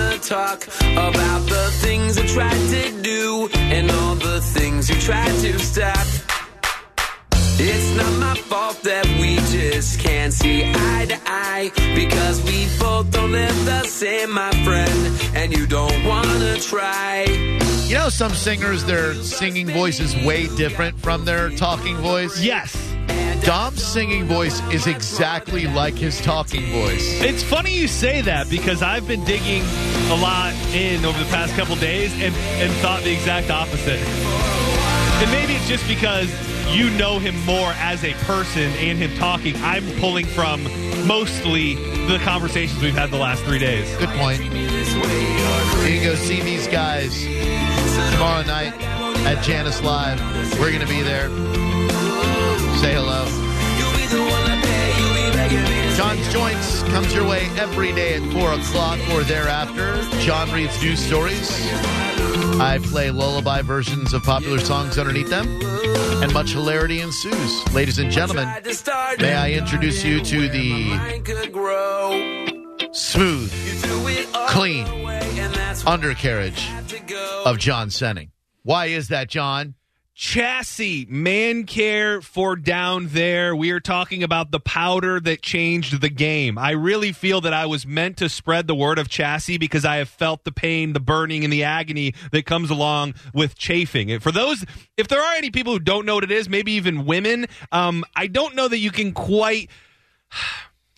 wanna talk about the things I tried to do and all the things you tried to stop. It's not my fault that we just can't see eye to eye, because we both don't live the same, my friend, and you don't wanna try. You know, some singers, their singing voice is way different from their talking voice. Yes. Dom's singing voice is exactly like his talking voice. It's funny you say that, because I've been digging a lot in over the past couple days and thought the exact opposite. And maybe it's just because you know him more as a person and him talking. I'm pulling from mostly the conversations we've had the last 3 days. Good point. You can go see these guys tomorrow night at Janis Live. We're going to be there. Say hello. John's Joints comes your way every day at 4 o'clock or thereafter. John reads news stories. I play lullaby versions of popular songs underneath them. And much hilarity ensues. Ladies and gentlemen, may I introduce you to the smooth, clean undercarriage of John Senning. Why is that, John? Chassis, man care for down there. We are talking about the powder that changed the game. I really feel that I was meant to spread the word of Chassis, because I have felt the pain, the burning, and the agony that comes along with chafing. For those, if there are any people who don't know what it is, maybe even women, I don't know that you can quite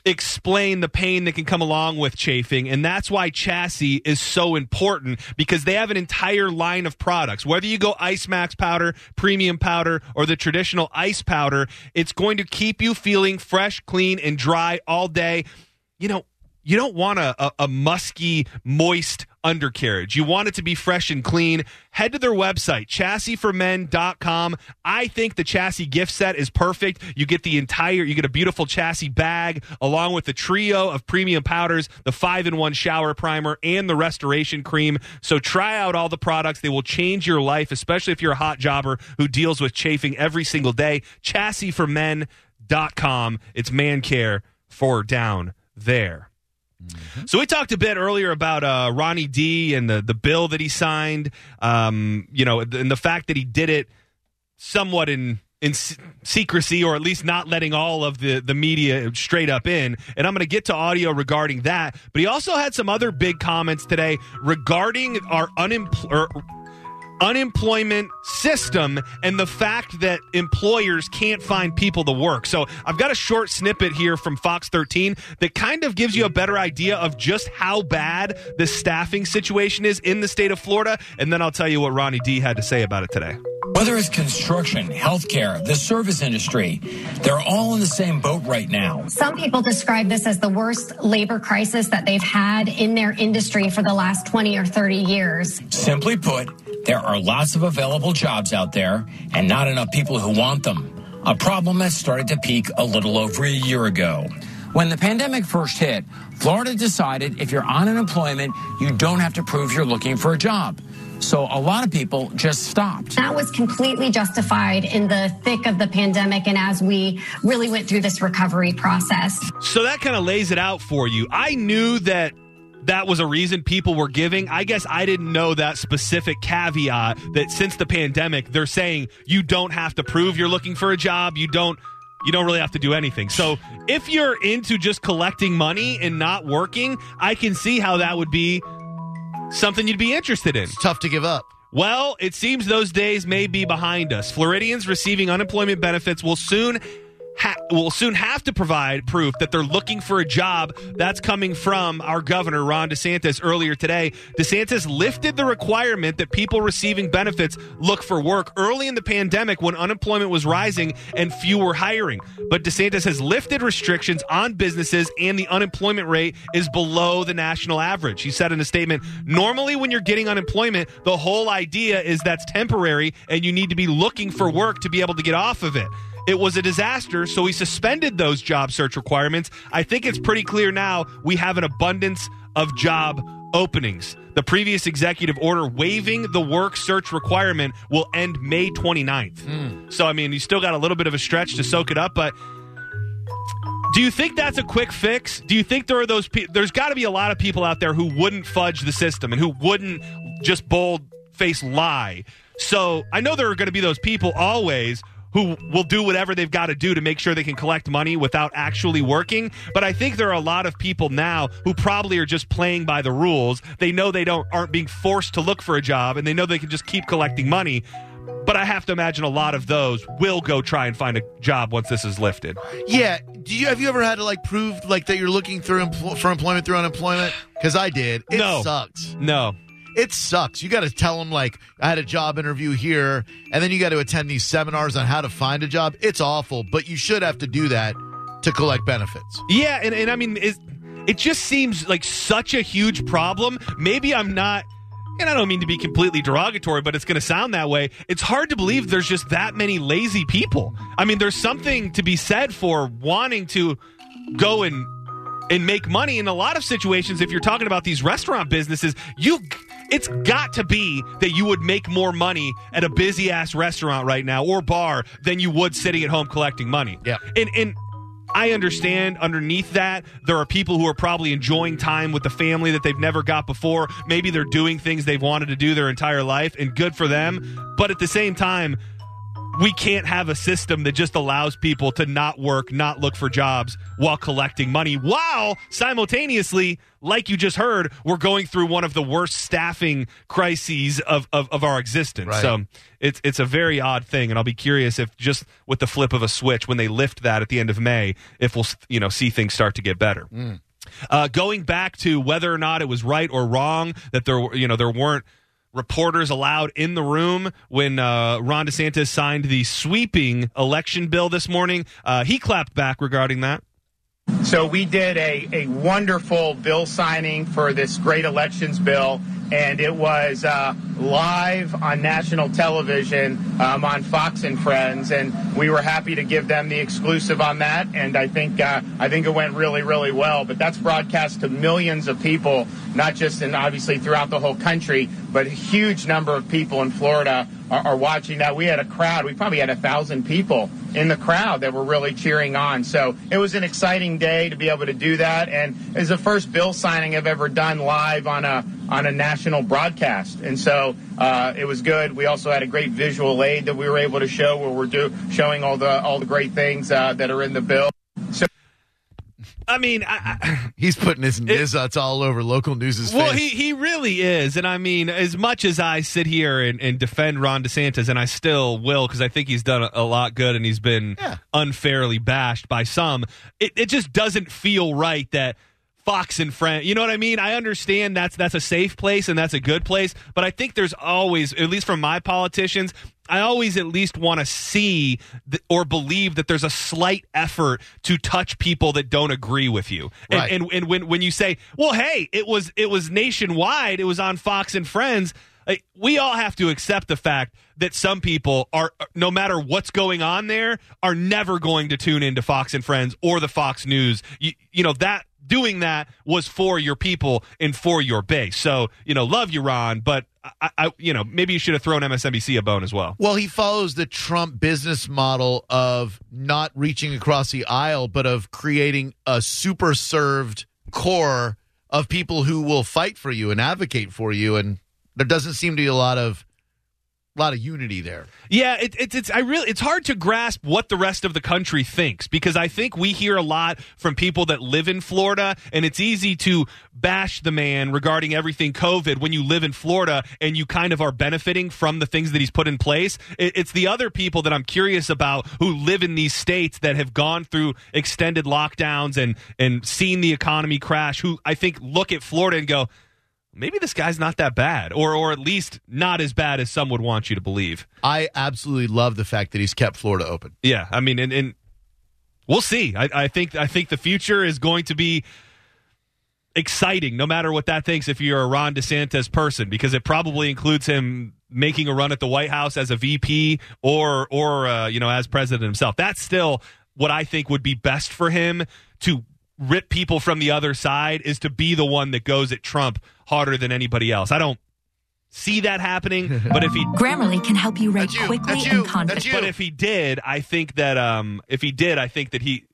explain the pain that can come along with chafing, and that's why Chassis is so important, because they have an entire line of products. Whether you go Ice Max powder, premium powder, or the traditional ice powder, it's going to keep you feeling fresh, clean, and dry all day. You know, you don't want a musky, moist undercarriage. You want it to be fresh and clean. Head to their website, chassisformen.com. I think the Chassis gift set is perfect. You get a beautiful Chassis bag along with the trio of premium powders, the 5-in-1 shower primer, and the restoration cream. So try out all the products. They will change your life, especially if you're a hot jobber who deals with chafing every single day. Chassisformen.com. It's man care for down there. So we talked a bit earlier about Ronnie D and the bill that he signed, and the fact that he did it somewhat in secrecy, or at least not letting all of the media straight up in. And I'm going to get to audio regarding that. But he also had some other big comments today regarding our unemployment system and the fact that employers can't find people to work. So I've got a short snippet here from Fox 13 that kind of gives you a better idea of just how bad the staffing situation is in the state of Florida. And then I'll tell you what Ronnie D had to say about it today. Whether it's construction, healthcare, the service industry, they're all in the same boat right now. Some people describe this as the worst labor crisis that they've had in their industry for the last 20 or 30 years. Simply put, there are lots of available jobs out there and not enough people who want them. A problem that started to peak a little over a year ago. When the pandemic first hit, Florida decided if you're on unemployment, you don't have to prove you're looking for a job. So a lot of people just stopped. That was completely justified in the thick of the pandemic and as we really went through this recovery process. So that kind of lays it out for you. I knew that was a reason people were giving. I guess I didn't know that specific caveat that since the pandemic, they're saying you don't have to prove you're looking for a job. You don't really have to do anything. So if you're into just collecting money and not working, I can see how that would be something you'd be interested in. It's tough to give up. Well, it seems those days may be behind us. Floridians receiving unemployment benefits will soon have to provide proof that they're looking for a job. That's coming from our governor, Ron DeSantis, earlier today. DeSantis lifted the requirement that people receiving benefits look for work early in the pandemic when unemployment was rising and few were hiring. But DeSantis has lifted restrictions on businesses, and the unemployment rate is below the national average. He said in a statement, normally when you're getting unemployment, the whole idea is that's temporary and you need to be looking for work to be able to get off of it. It was a disaster, so we suspended those job search requirements. I think it's pretty clear now we have an abundance of job openings. The previous executive order waiving the work search requirement will end May 29th. So, I mean, you still got a little bit of a stretch to soak it up, but Do you think that's a quick fix? Do you think there are those people? There's got to be a lot of people out there who wouldn't fudge the system and who wouldn't just bold-faced lie. So I know there are going to be those people always who will do whatever they've got to do to make sure they can collect money without actually working. But I think there are a lot of people now who probably are just playing by the rules. They know they aren't being forced to look for a job, and they know they can just keep collecting money. But I have to imagine a lot of those will go try and find a job once this is lifted. Yeah. Have you ever had to prove that you're looking for employment through unemployment? Because I did. It sucks. No. It sucks. You got to tell them, I had a job interview here, and then you got to attend these seminars on how to find a job. It's awful, but you should have to do that to collect benefits. Yeah, and I mean, it just seems like such a huge problem. Maybe I'm not, and I don't mean to be completely derogatory, but it's going to sound that way. It's hard to believe there's just that many lazy people. I mean, there's something to be said for wanting to go and make money. In a lot of situations, if you're talking about these restaurant businesses, it's got to be that you would make more money at a busy-ass restaurant right now or bar than you would sitting at home collecting money. Yeah. And I understand underneath that there are people who are probably enjoying time with the family that they've never got before. Maybe they're doing things they've wanted to do their entire life, and good for them. But at the same time, we can't have a system that just allows people to not work, not look for jobs while collecting money, while simultaneously, like you just heard, we're going through one of the worst staffing crises of our existence. Right. So it's a very odd thing, and I'll be curious if just with the flip of a switch, when they lift that at the end of May, if we'll see things start to get better. Mm. Going back to whether or not it was right or wrong that there weren't reporters allowed in the room when Ron DeSantis signed the sweeping election bill this morning. He clapped back regarding that. So we did a wonderful bill signing for this great elections bill, and it was live on national television on Fox and Friends, and we were happy to give them the exclusive on that, and I think it went really, really well. But that's broadcast to millions of people, not just obviously throughout the whole country, but a huge number of people in Florida are watching that. We had a crowd. We probably had 1,000 people in the crowd that were really cheering on. So it was an exciting day to be able to do that, and it's the first bill signing I've ever done live on a national broadcast. And so it was good. We also had a great visual aid that we were able to show where we're showing all the great things that are in the bill. So I mean, he's putting his nizzuts all over local news's face. Well, he really is. And I mean, as much as I sit here and defend Ron DeSantis, and I still will because I think he's done a lot good and he's been unfairly bashed by some, it just doesn't feel right that Fox and Friends, you know what I mean? I understand that's a safe place and that's a good place, but I think there's always, at least from my politicians, I always at least want to see or believe that there's a slight effort to touch people that don't agree with you. Right. And when you say, well, hey, it was nationwide, it was on Fox and Friends, we all have to accept the fact that some people are, no matter what's going on there, are never going to tune into Fox and Friends or the Fox News. That doing that was for your people and for your base. So, love you, Ron, but I maybe you should have thrown MSNBC a bone as well. Well, he follows the Trump business model of not reaching across the aisle, but of creating a super served core of people who will fight for you and advocate for you, and there doesn't seem to be a lot of unity there. Yeah, it's hard to grasp what the rest of the country thinks, because I think we hear a lot from people that live in Florida, and it's easy to bash the man regarding everything COVID when you live in Florida and you kind of are benefiting from the things that he's put in place. It's the other people that I'm curious about who live in these states that have gone through extended lockdowns and seen the economy crash, who I think look at Florida and go, maybe this guy's not that bad, or at least not as bad as some would want you to believe. I absolutely love the fact that he's kept Florida open. Yeah, I mean, and we'll see. I think the future is going to be exciting, no matter what that thinks, if you're a Ron DeSantis person, because it probably includes him making a run at the White House as a VP or as president himself. That's still what I think would be best for him, to rip people from the other side, is to be the one that goes at Trump harder than anybody else. I don't see that happening, but if he... Grammarly can help you write quickly and confidently. But if he did, I think that he...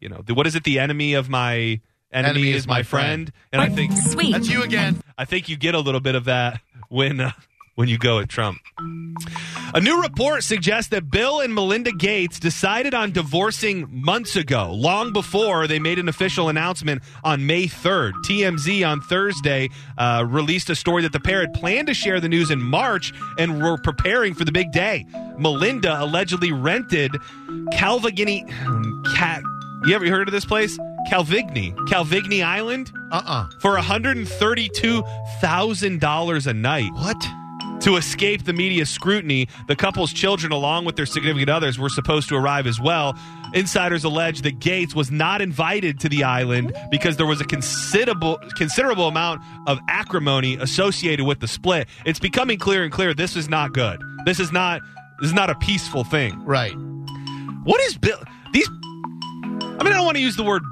you know, what is it? The enemy of my enemy is my friend. And I think sweet. That's you again. I think you get a little bit of that when you go at Trump. A new report suggests that Bill and Melinda Gates decided on divorcing months ago, long before they made an official announcement on May 3rd. TMZ on Thursday released a story that the pair had planned to share the news in March and were preparing for the big day. Melinda allegedly rented Calvigny. You ever heard of this place? Calvigny Island? For $132,000 a night. What? To escape the media scrutiny, the couple's children, along with their significant others, were supposed to arrive as well. Insiders allege that Gates was not invited to the island because there was a considerable amount of acrimony associated with the split. It's becoming clear and clear this is not good. This is not a peaceful thing. Right. What is Bill? I mean, I don't want to use the word.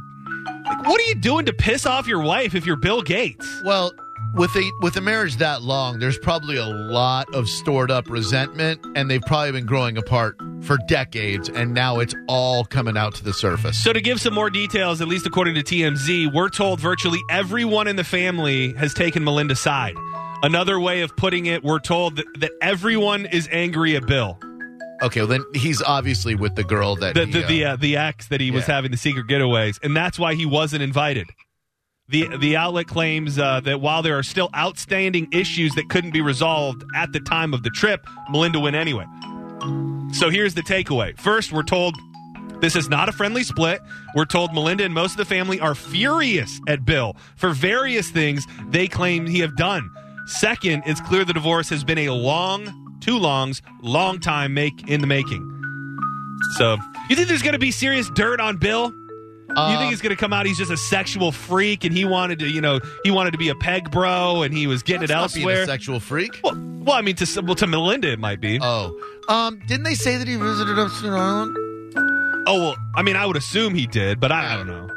Like, what are you doing to piss off your wife if you're Bill Gates? Well, with a marriage that long, there's probably a lot of stored up resentment, and they've probably been growing apart for decades, and now it's all coming out to the surface. So to give some more details, at least according to TMZ, we're told virtually everyone in the family has taken Melinda's side. Another way of putting it, we're told that everyone is angry at Bill. Okay, well then he's obviously with the girl that the ex that he was having the secret getaways, and that's why he wasn't invited. The outlet claims that while there are still outstanding issues that couldn't be resolved at the time of the trip, Melinda went anyway. So here's the takeaway. First, we're told this is not a friendly split. We're told Melinda and most of the family are furious at Bill for various things they claim he have done. Second, it's clear the divorce has been a long time in the making. So you think there's going to be serious dirt on Bill? You think he's going to come out? He's just a sexual freak, and he wanted to, be a peg bro, and he was getting it elsewhere. Not being a sexual freak. Well, I mean, to Melinda, it might be. Oh, didn't they say that he visited Epstein Island? Oh, well, I mean, I would assume he did, but I don't know.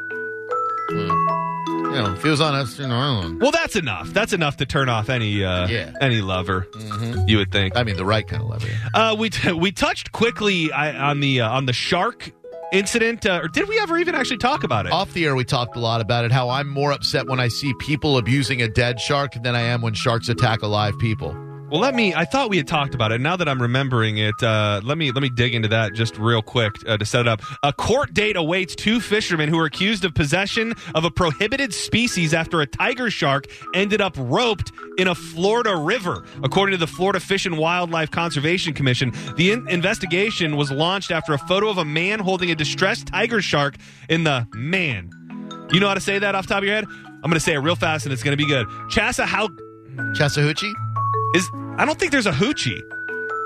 Yeah. You know, if he was on Epstein Island. Well, that's enough. That's enough to turn off any lover. Mm-hmm. You would think. I mean, the right kind of lover. We touched quickly on the shark incident, or did we ever even actually talk about it? Off the air, we talked a lot about it, how I'm more upset when I see people abusing a dead shark than I am when sharks attack alive people. Well, I thought we had talked about it. Now that I'm remembering it, let me dig into that just real quick to set it up. A court date awaits two fishermen who are accused of possession of a prohibited species after a tiger shark ended up roped in a Florida river. According to the Florida Fish and Wildlife Conservation Commission, the investigation was launched after a photo of a man holding a distressed tiger shark in the man. You know how to say that off the top of your head? I'm going to say it real fast, and it's going to be good. Chassahuitzka? I don't think there's a hoochie.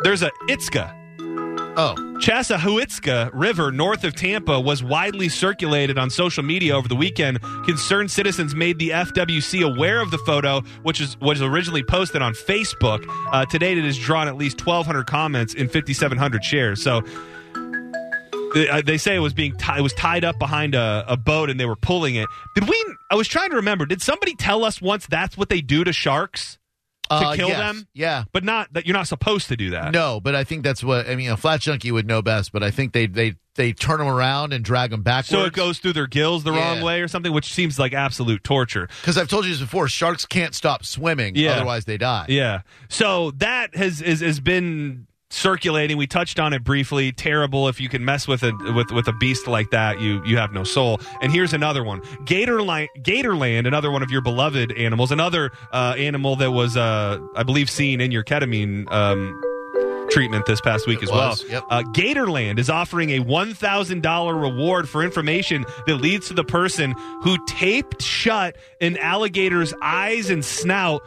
There's a Itzka. Oh. Chassahuitzka River north of Tampa was widely circulated on social media over the weekend. Concerned citizens made the FWC aware of the photo, which was originally posted on Facebook. To date, it has drawn at least 1,200 comments and 5,700 shares. So they say it was tied up behind a boat and they were pulling it. I was trying to remember. Did somebody tell us once that's what they do to sharks? To kill them? Yeah. But not that you're not supposed to do that. No, but I think that's what, I mean, a flat junkie would know best, but I think they turn them around and drag them backwards. So it goes through their gills the wrong way or something, which seems like absolute torture. Because I've told you this before, sharks can't stop swimming, otherwise they die. Yeah. So that has been circulating. We touched on it briefly. Terrible. If you can mess with a beast like that, you have no soul. And here's another one. Gatorland, another one of your beloved animals, another animal that was, I believe, seen in your ketamine treatment this past week as well. Yep. Gatorland is offering a $1,000 reward for information that leads to the person who taped shut an alligator's eyes and snout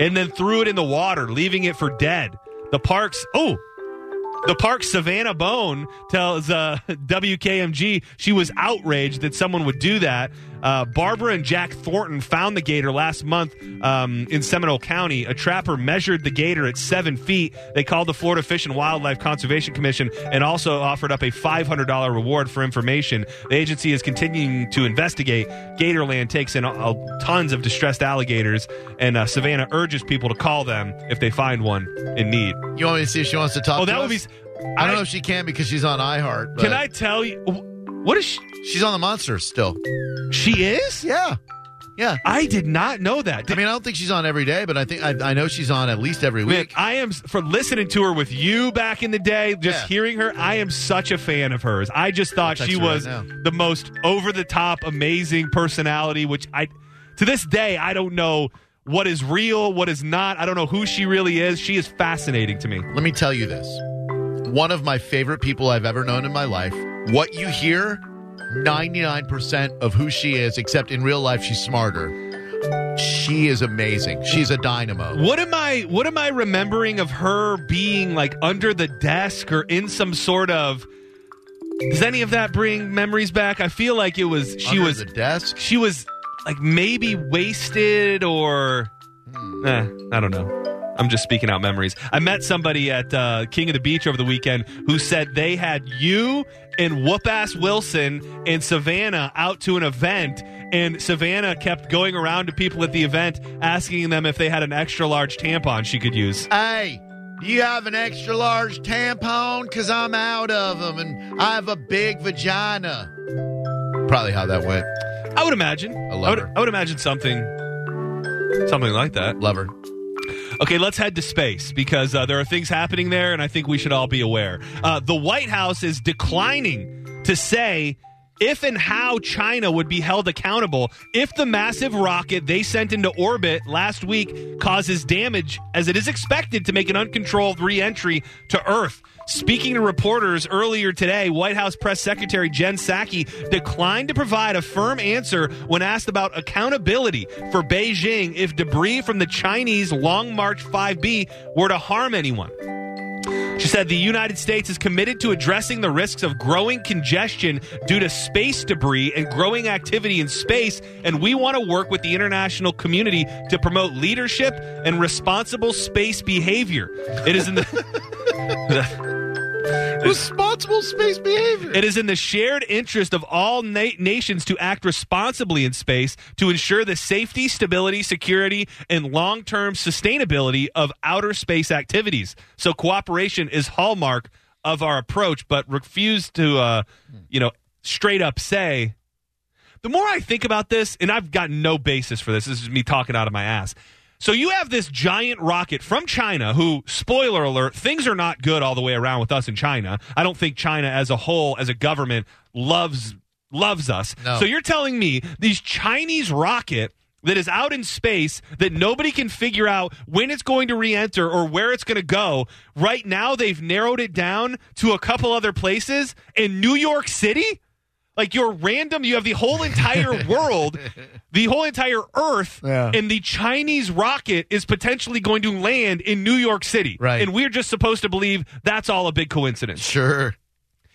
and then threw it in the water, leaving it for dead. The park's Savannah Bone tells WKMG she was outraged that someone would do that. Barbara and Jack Thornton found the gator last month in Seminole County. A trapper measured the gator at 7 feet. They called the Florida Fish and Wildlife Conservation Commission and also offered up a $500 reward for information. The agency is continuing to investigate. Gatorland takes in tons of distressed alligators, and Savannah urges people to call them if they find one in need. You want me to see if she wants to talk to us? I don't know if she can because she's on iHeart. But. Can I tell you... What is she? She's on the Monsters still. She is? Yeah. Yeah. I did not know that. I mean, I don't think she's on every day, but I think I know she's on at least every week. I am, for listening to her with you back in the day, just hearing her, I am such a fan of hers. I just thought she was the most over-the-top, amazing personality, which I, to this day, I don't know what is real, what is not. I don't know who she really is. She is fascinating to me. Let me tell you this. One of my favorite people I've ever known in my life, what you hear, 99% of who she is, except in real life, she's smarter. She is amazing. She's a dynamo. What am I remembering of her being like under the desk or in some sort of? Does any of that bring memories back? I feel like it was she under was the desk. She was like maybe wasted or I don't know. I'm just speaking out memories. I met somebody at King of the Beach over the weekend who said they had you and whoop-ass Wilson and Savannah out to an event, and Savannah kept going around to people at the event asking them if they had an extra-large tampon she could use. Hey, do you have an extra-large tampon? Because I'm out of them, and I have a big vagina. Probably how that went. I would imagine. I would imagine something like that. Love her. Okay, let's head to space because there are things happening there, and I think we should all be aware. The White House is declining to say if and how China would be held accountable if the massive rocket they sent into orbit last week causes damage, as it is expected to make an uncontrolled re-entry to Earth. Speaking to reporters earlier today, White House Press Secretary Jen Psaki declined to provide a firm answer when asked about accountability for Beijing if debris from the Chinese Long March 5B were to harm anyone. She said the United States is committed to addressing the risks of growing congestion due to space debris and growing activity in space, and we want to work with the international community to promote leadership and responsible space behavior. It is in the... Responsible space behavior. It is in the shared interest of all nations to act responsibly in space to ensure the safety, stability, security, and long-term sustainability of outer space activities. So cooperation is hallmark of our approach, but refuse to, straight up say. The more I think about this, and I've got no basis for this. This is me talking out of my ass. So you have this giant rocket from China who, spoiler alert, things are not good all the way around with us in China. I don't think China as a whole, as a government, loves us. No. So you're telling me these Chinese rocket that is out in space that nobody can figure out when it's going to re-enter or where it's going to go. Right now they've narrowed it down to a couple other places in New York City? Like, you're random. You have the whole entire world, the whole entire Earth, and the Chinese rocket is potentially going to land in New York City. Right. And we're just supposed to believe that's all a big coincidence. Sure.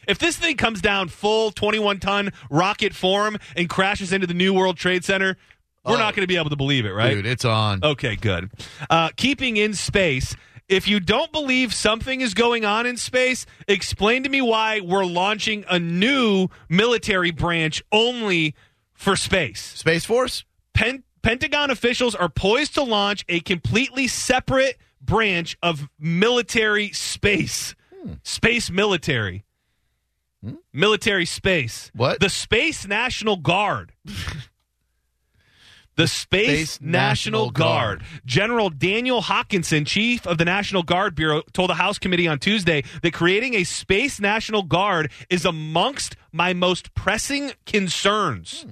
If this thing comes down full 21-ton rocket form and crashes into the New World Trade Center, we're not going to be able to believe it, right? Dude, it's on. Okay, good. Keeping in space... If you don't believe something is going on in space, explain to me why we're launching a new military branch only for space. Space Force? Pentagon officials are poised to launch a completely separate branch of military space. Space military. Military space. What? The Space National Guard. The Space National Guard. General Daniel Hawkinson, chief of the National Guard Bureau, told the House Committee on Tuesday that creating a Space National Guard is amongst my most pressing concerns.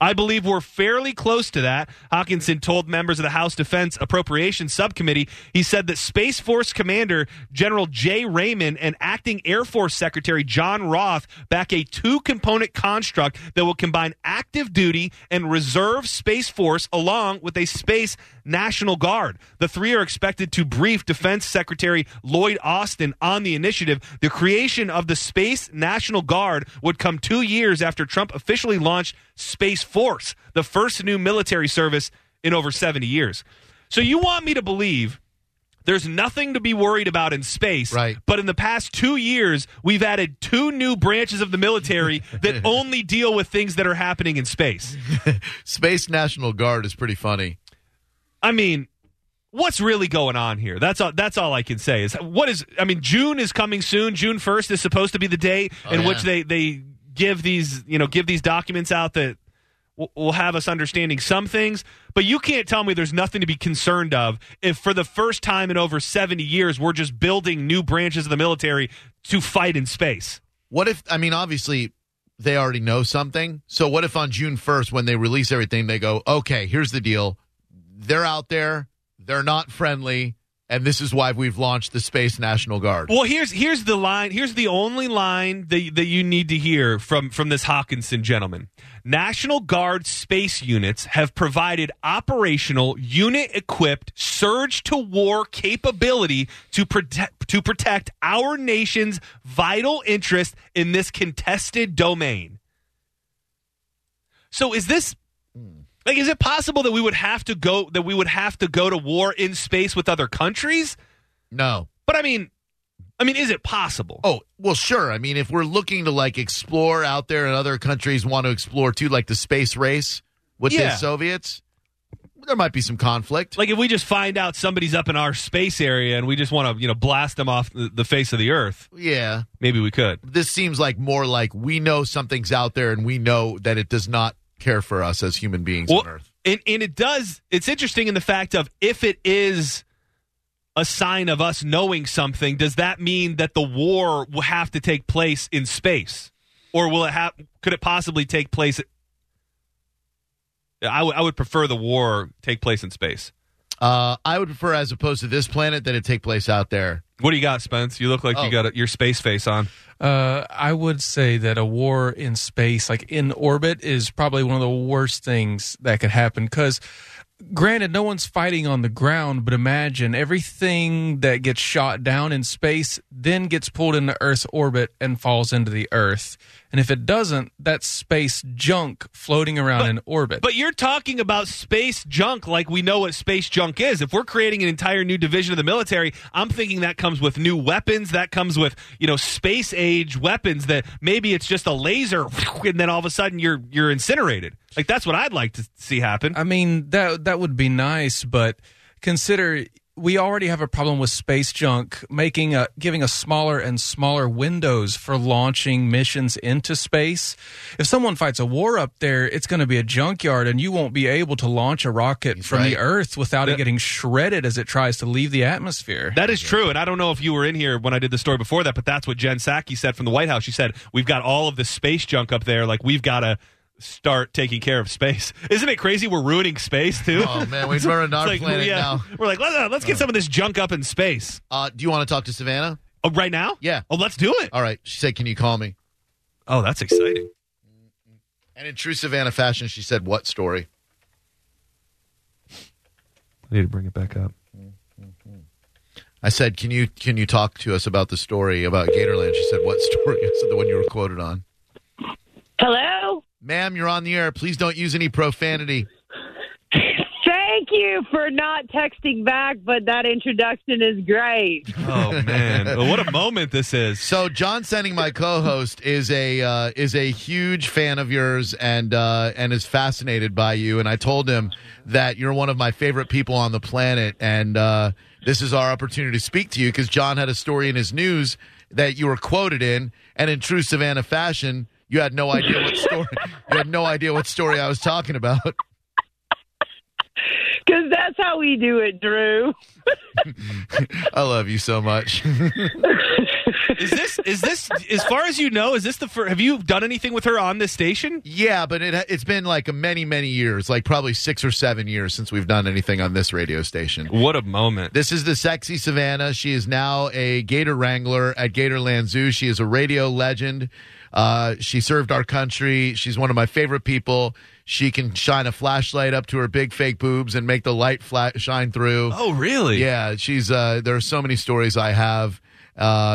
I believe we're fairly close to that, Hawkinson told members of the House Defense Appropriations Subcommittee. He said that Space Force Commander General Jay Raymond and Acting Air Force Secretary John Roth back a two-component construct that will combine active duty and reserve Space Force along with a Space National Guard. The three are expected to brief Defense Secretary Lloyd Austin on the initiative. The creation of the Space National Guard would come 2 years after Trump officially launched Space Force, the first new military service in over 70 years. So you want me to believe there's nothing to be worried about in space, right? But in the past 2 years, we've added two new branches of the military that only deal with things that are happening in space. Space National Guard is pretty funny. I mean, what's really going on here? That's all I can say. June is coming soon. June 1st is supposed to be the day in which they give these documents out that will have us understanding some things. But you can't tell me there's nothing to be concerned of if for the first time in over 70 years we're just building new branches of the military to fight in space. What if, I mean, obviously they already know something. So what if on June 1st when they release everything, they go, okay, here's the deal. They're out there. They're not friendly. And this is why we've launched the Space National Guard. Well, here's the line. Here's the only line that you need to hear from this Hawkinson gentleman. National Guard space units have provided operational, unit-equipped, surge-to-war capability to protect our nation's vital interest in this contested domain. So is this... Like, is it possible that we would have to go to war in space with other countries? No. But I mean, is it possible? Oh, well, sure. I mean, if we're looking to like explore out there and other countries want to explore too, like the space race with the Soviets, there might be some conflict. Like if we just find out somebody's up in our space area and we just want to, blast them off the face of the earth. Yeah. Maybe we could. This seems like more like we know something's out there and we know that it does not care for us as human beings on Earth. And it does. It's interesting in the fact of if it is a sign of us knowing something, does that mean that the war will have to take place in space? Or will it have? Could it possibly take place? I would prefer the war take place in space. I would prefer, as opposed to this planet, that it take place out there. What do you got, Spence? You look like you got your space face on. I would say that a war in space, like in orbit, is probably one of the worst things that could happen. Because, granted, no one's fighting on the ground, but imagine everything that gets shot down in space then gets pulled into Earth's orbit and falls into the Earth. And if it doesn't, that's space junk floating around in orbit. But you're talking about space junk like we know what space junk is. If we're creating an entire new division of the military, I'm thinking that comes with new weapons. That comes with, space age weapons that maybe it's just a laser and then all of a sudden you're incinerated. Like that's what I'd like to see happen. I mean, that would be nice, but consider we already have a problem with space junk, giving us smaller and smaller windows for launching missions into space. If someone fights a war up there, it's going to be a junkyard, and you won't be able to launch a rocket from the Earth without it getting shredded as it tries to leave the atmosphere. That is true, and I don't know if you were in here when I did the story before that, but that's what Jen Psaki said from the White House. She said, we've got all of this space junk up there, like we've got to start taking care of space. Isn't it crazy? We're ruining space too. Oh man, we've ruined our planet now. We're like, let's get some of this junk up in space. Do you want to talk to Savannah? Oh, right now? Yeah. Oh, let's do it. All right. She said, "Can you call me?" Oh, that's exciting. And in true Savannah fashion, she said, "What story?" I need to bring it back up. I said, "Can you talk to us about the story about Gatorland?" She said, "What story?" I said, "The one you were quoted on." Hello? Ma'am, you're on the air. Please don't use any profanity. Thank you for not texting back, but that introduction is great. Oh, man. Well, what a moment this is. So John Senning, my co-host, is a huge fan of yours and is fascinated by you. And I told him that you're one of my favorite people on the planet. And this is our opportunity to speak to you because John had a story in his news that you were quoted in. And in true Savannah fashion... You had no idea what story. You had no idea what story I was talking about. Because that's how we do it, Drew. I love you so much. Is this as far as you know? Is this the first? Have you done anything with her on this station? Yeah, but it's been like many years, like probably 6 or 7 years since we've done anything on this radio station. What a moment! This is the Sexy Savannah. She is now a gator wrangler at Gatorland Zoo. She is a radio legend. She served our country. She's one of my favorite people. She can shine a flashlight up to her big fake boobs and make the light shine through. Oh, really? Yeah. She's. There are so many stories I have.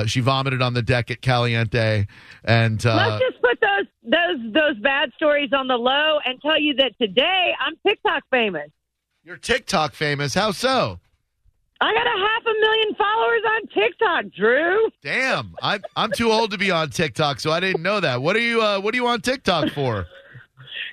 She vomited on the deck at Caliente, and let's just put those bad stories on the low and tell you that today I'm TikTok famous. You're TikTok famous? How so? I got 500,000 followers on TikTok, Drew. Damn, I'm too old to be on TikTok, so I didn't know that. What are you on TikTok for?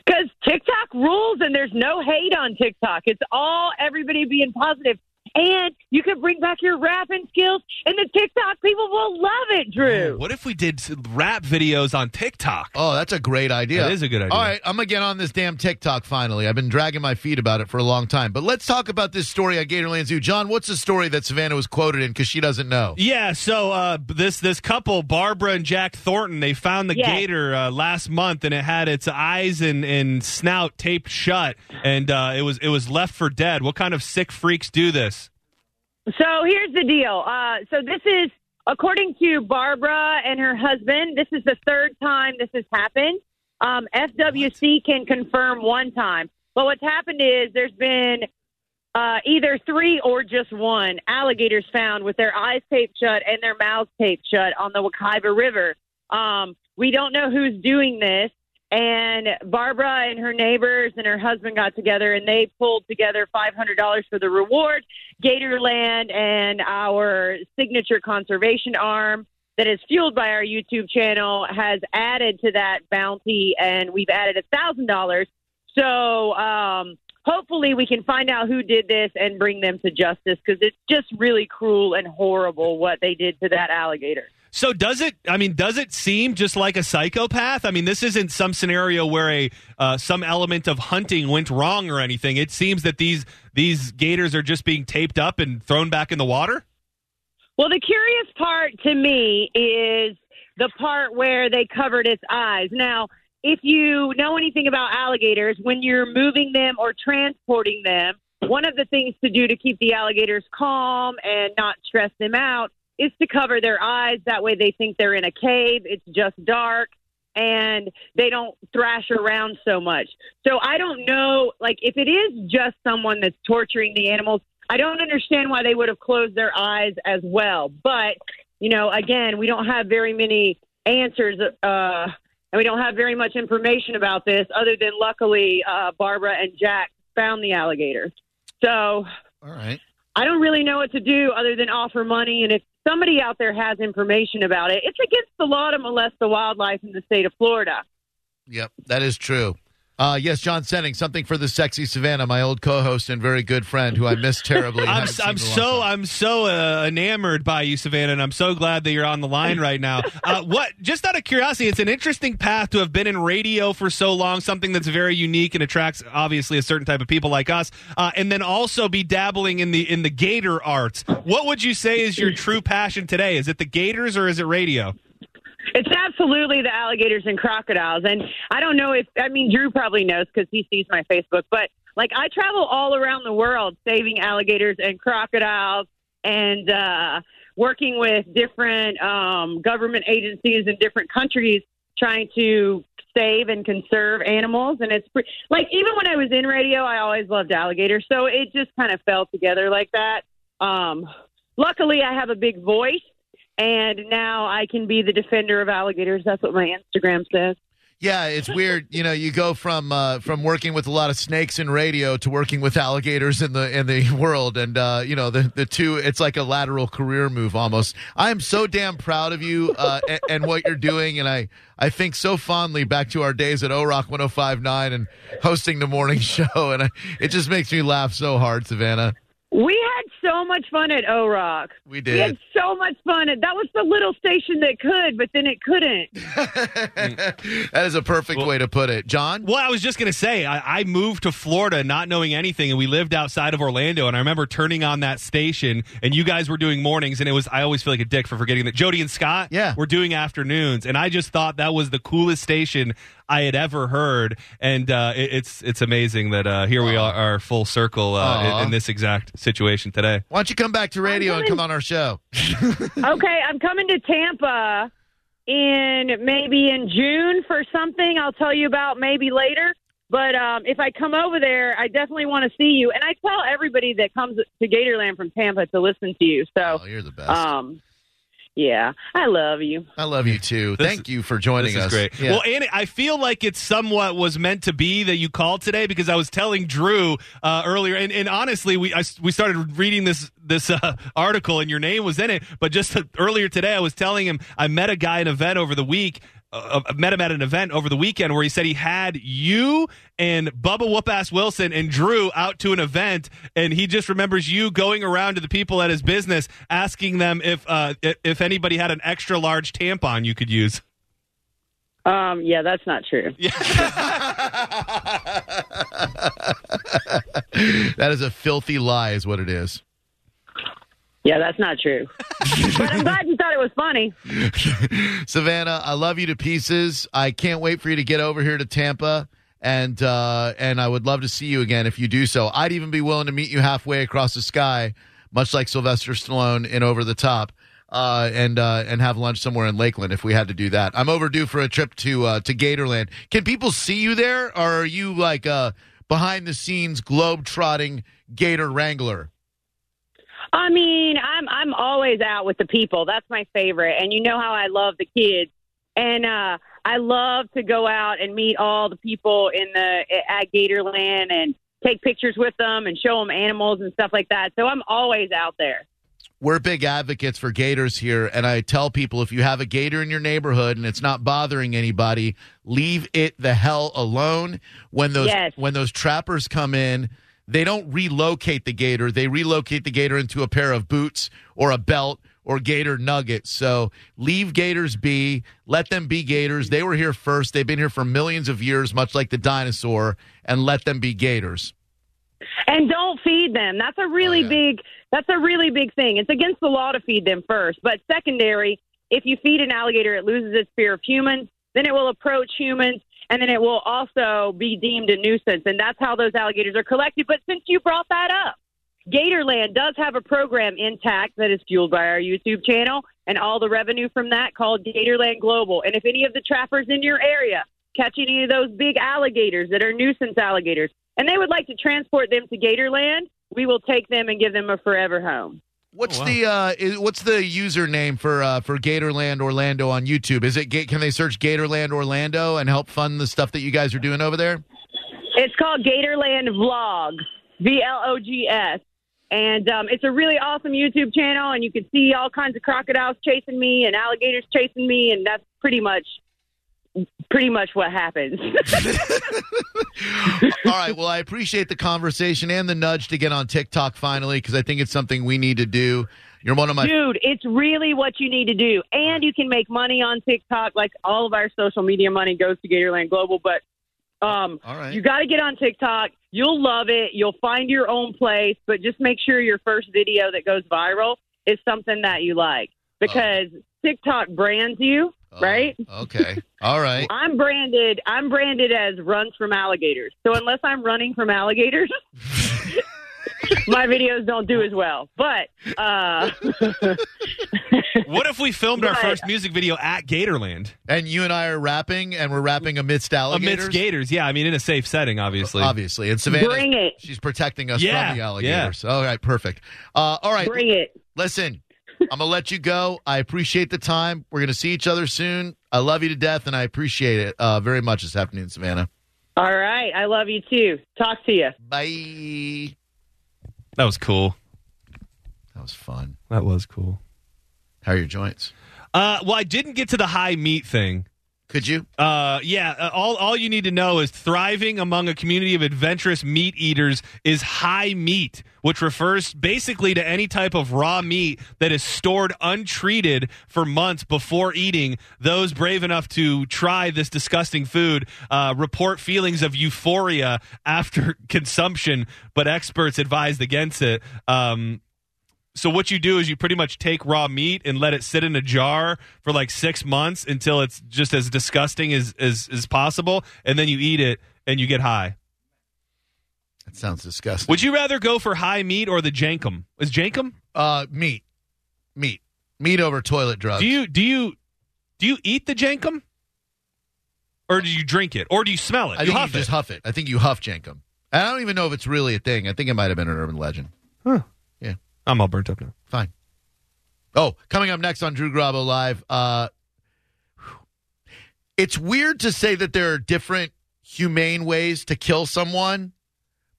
Because TikTok rules, and there's no hate on TikTok. It's all everybody being positive. and you can bring back your rapping skills, and the TikTok people will love it, Drew. What if we did rap videos on TikTok? Oh, that's a great idea. That is a good idea. All right, I'm going to get on this damn TikTok finally. I've been dragging my feet about it for a long time. But let's talk about this story at Gatorland Zoo. John, what's the story that Savannah was quoted in because she doesn't know? Yeah, so this couple, Barbara and Jack Thornton, they found the gator last month, and it had its eyes and snout taped shut, and it was left for dead. What kind of sick freaks do this? So here's the deal. So this is, according to Barbara and her husband, this is the third time this has happened. FWC can confirm one time. But what's happened is there's been either three or just one alligators found with their eyes taped shut and their mouths taped shut on the Wakaiva River. We don't know who's doing this. And Barbara and her neighbors and her husband got together, and they pulled together $500 for the reward. Gatorland and our signature conservation arm that is fueled by our YouTube channel has added to that bounty, and we've added $1,000. So hopefully we can find out who did this and bring them to justice, because it's just really cruel and horrible what they did to that alligator. So does it seem just like a psychopath? I mean, this isn't some scenario where some element of hunting went wrong or anything. It seems that these gators are just being taped up and thrown back in the water? Well, the curious part to me is the part where they covered its eyes. Now, if you know anything about alligators, when you're moving them or transporting them, one of the things to do to keep the alligators calm and not stress them out is to cover their eyes. That way they think they're in a cave, it's just dark, and they don't thrash around so much. So I don't know, like, if it is just someone that's torturing the animals, I don't understand why they would have closed their eyes as well. But, you know, again, we don't have very many answers, and we don't have very much information about this, other than luckily Barbara and Jack found the alligator. So all right. I don't really know what to do other than offer money, and if somebody out there has information about it, it's against the law to molest the wildlife in the state of Florida. Yep, that is true. Yes, John Senning, something for the Sexy Savannah, my old co-host and very good friend who I miss terribly. I'm so enamored by you, Savannah, and I'm so glad that you're on the line right now. Just out of curiosity, it's an interesting path to have been in radio for so long, something that's very unique and attracts obviously a certain type of people like us, and then also be dabbling in the gator arts. What would you say is your true passion today? Is it the gators or is it radio? It's absolutely the alligators and crocodiles. And I don't know if, I mean, Drew probably knows because he sees my Facebook, but like I travel all around the world saving alligators and crocodiles and working with different government agencies in different countries trying to save and conserve animals. And it's even when I was in radio, I always loved alligators. So it just kind of fell together like that. Luckily, I have a big voice. And now I can be the defender of alligators. That's what my Instagram says. Yeah, it's weird. You know, you go from working with a lot of snakes in radio to working with alligators in the world. And, you know, the two, it's like a lateral career move almost. I am so damn proud of you and what you're doing. And I think so fondly back to our days at O-Rock 105.9 and hosting the morning show. And it just makes me laugh so hard, Savannah. We had so much fun at O-Rock. We did. We had so much fun. That was the little station that could, but then it couldn't. That is a perfect way to put it. John? Well, I was just going to say, I moved to Florida not knowing anything, and we lived outside of Orlando, and I remember turning on that station, and you guys were doing mornings, and I always feel like a dick for forgetting that Jody and Scott were doing afternoons, and I just thought that was the coolest station I had ever heard, and it's amazing that here we are full circle in this exact situation today. Why don't you come back to radio and come on our show? Okay, I'm coming to Tampa in June for something I'll tell you about maybe later, but if I come over there, I definitely want to see you, and I tell everybody that comes to Gatorland from Tampa to listen to you. So you're the best. Yeah, I love you. I love you, too. Thank you for joining us. This is great. Yeah. Well, Annie, I feel like it somewhat was meant to be that you called today because I was telling Drew earlier, and honestly, we started reading this article and your name was in it, but just earlier today I was telling him I met a guy at an event over the week met him at an event over the weekend where he said he had you and Bubba Whoop-Ass Wilson and Drew out to an event, and he just remembers you going around to the people at his business asking them if anybody had an extra large tampon you could use. Yeah, that's not true. That is a filthy lie is what it is. Yeah, that's not true. But I'm glad you thought it was funny. Savannah, I love you to pieces. I can't wait for you to get over here to Tampa, and I would love to see you again if you do so. I'd even be willing to meet you halfway across the sky, much like Sylvester Stallone in Over the Top, and have lunch somewhere in Lakeland if we had to do that. I'm overdue for a trip to Gatorland. Can people see you there, or are you like a behind-the-scenes globe-trotting gator wrangler? I mean, I'm always out with the people. That's my favorite. And you know how I love the kids. And I love to go out and meet all the people at Gatorland and take pictures with them and show them animals and stuff like that. So I'm always out there. We're big advocates for gators here, and I tell people if you have a gator in your neighborhood and it's not bothering anybody, leave it the hell alone. When those trappers come in, they don't relocate the gator. They relocate the gator into a pair of boots or a belt or gator nuggets. So leave gators be. Let them be gators. They were here first. They've been here for millions of years, much like the dinosaur, and let them be gators. And don't feed them. That's a really big thing. It's against the law to feed them first. But secondary, if you feed an alligator, it loses its fear of humans. Then it will approach humans. And then it will also be deemed a nuisance. And that's how those alligators are collected. But since you brought that up, Gatorland does have a program intact that is fueled by our YouTube channel and all the revenue from that called Gatorland Global. And if any of the trappers in your area catch any of those big alligators that are nuisance alligators, and they would like to transport them to Gatorland, we will take them and give them a forever home. What's the username for Gatorland Orlando on YouTube? Can they search Gatorland Orlando and help fund the stuff that you guys are doing over there? It's called Gatorland Vlogs, VLOGS, and it's a really awesome YouTube channel. And you can see all kinds of crocodiles chasing me and alligators chasing me, and that's pretty much what happens. All right. Well, I appreciate the conversation and the nudge to get on TikTok finally, because I think it's something we need to do. You're one of my... Dude, it's really what you need to do. And you can make money on TikTok. Like, all of our social media money goes to Gatorland Global. But all right, you got to get on TikTok. You'll love it. You'll find your own place. But just make sure your first video that goes viral is something that you like, because TikTok brands you. Oh, right? Okay. All right. I'm branded as runs from alligators. So unless I'm running from alligators, my videos don't do as well. But what if we filmed our first music video at Gatorland? And you and I are rapping, and we're rapping amidst alligators? Amidst gators, yeah. I mean, in a safe setting, obviously. Obviously. And Savannah, bring it. She's protecting us from the alligators. Yeah. All right, perfect. All right. Bring it. Listen. I'm going to let you go. I appreciate the time. We're going to see each other soon. I love you to death, and I appreciate it very much this afternoon, Savannah. All right. I love you, too. Talk to you. Bye. That was cool. That was fun. That was cool. How are your joints? Well, I didn't get to the high meat thing. Could you? Yeah. All you need to know is thriving among a community of adventurous meat eaters is high meat, which refers basically to any type of raw meat that is stored untreated for months before eating. Those brave enough to try this disgusting food report feelings of euphoria after consumption, but experts advised against it. So what you do is you pretty much take raw meat and let it sit in a jar for like 6 months until it's just as disgusting as possible, and then you eat it and you get high. That sounds disgusting. Would you rather go for high meat or the jankum? Is jankum? Meat over toilet drugs. Do you eat the jankum, or do you drink it, or do you smell it? I think you just huff it. I think you huff jankum. I don't even know if it's really a thing. I think it might have been an urban legend. Huh. I'm all burnt up now. Fine. Oh, coming up next on Drew Garabo Live, it's weird to say that there are different humane ways to kill someone,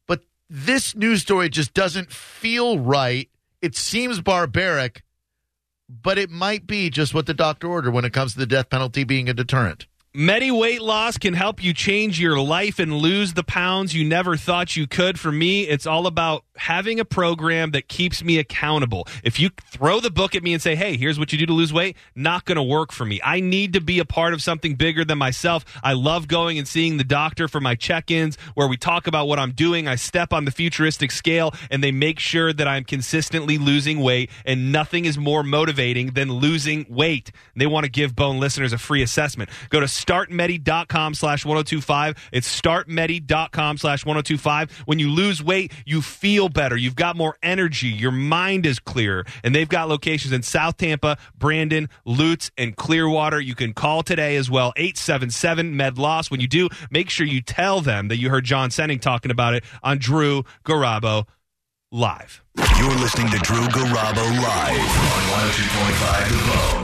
but this news story just doesn't feel right. It seems barbaric, but it might be just what the doctor ordered when it comes to the death penalty being a deterrent. Medi weight loss can help you change your life and lose the pounds you never thought you could. For me, it's all about having a program that keeps me accountable. If you throw the book at me and say, hey, here's what you do to lose weight, not going to work for me. I need to be a part of something bigger than myself. I love going and seeing the doctor for my check-ins where we talk about what I'm doing. I step on the futuristic scale, and they make sure that I'm consistently losing weight, and nothing is more motivating than losing weight. They want to give Bone listeners a free assessment. Go to startmedi.com/1025. It's startmedi.com/1025. When you lose weight, you feel better. You've got more energy. Your mind is clearer. And they've got locations in South Tampa, Brandon, Lutz, and Clearwater. You can call today as well, 877-MED-LOSS. When you do, make sure you tell them that you heard John Senning talking about it on Drew Garabo Live. You're listening to Drew Garabo Live on 102.5 The Bone.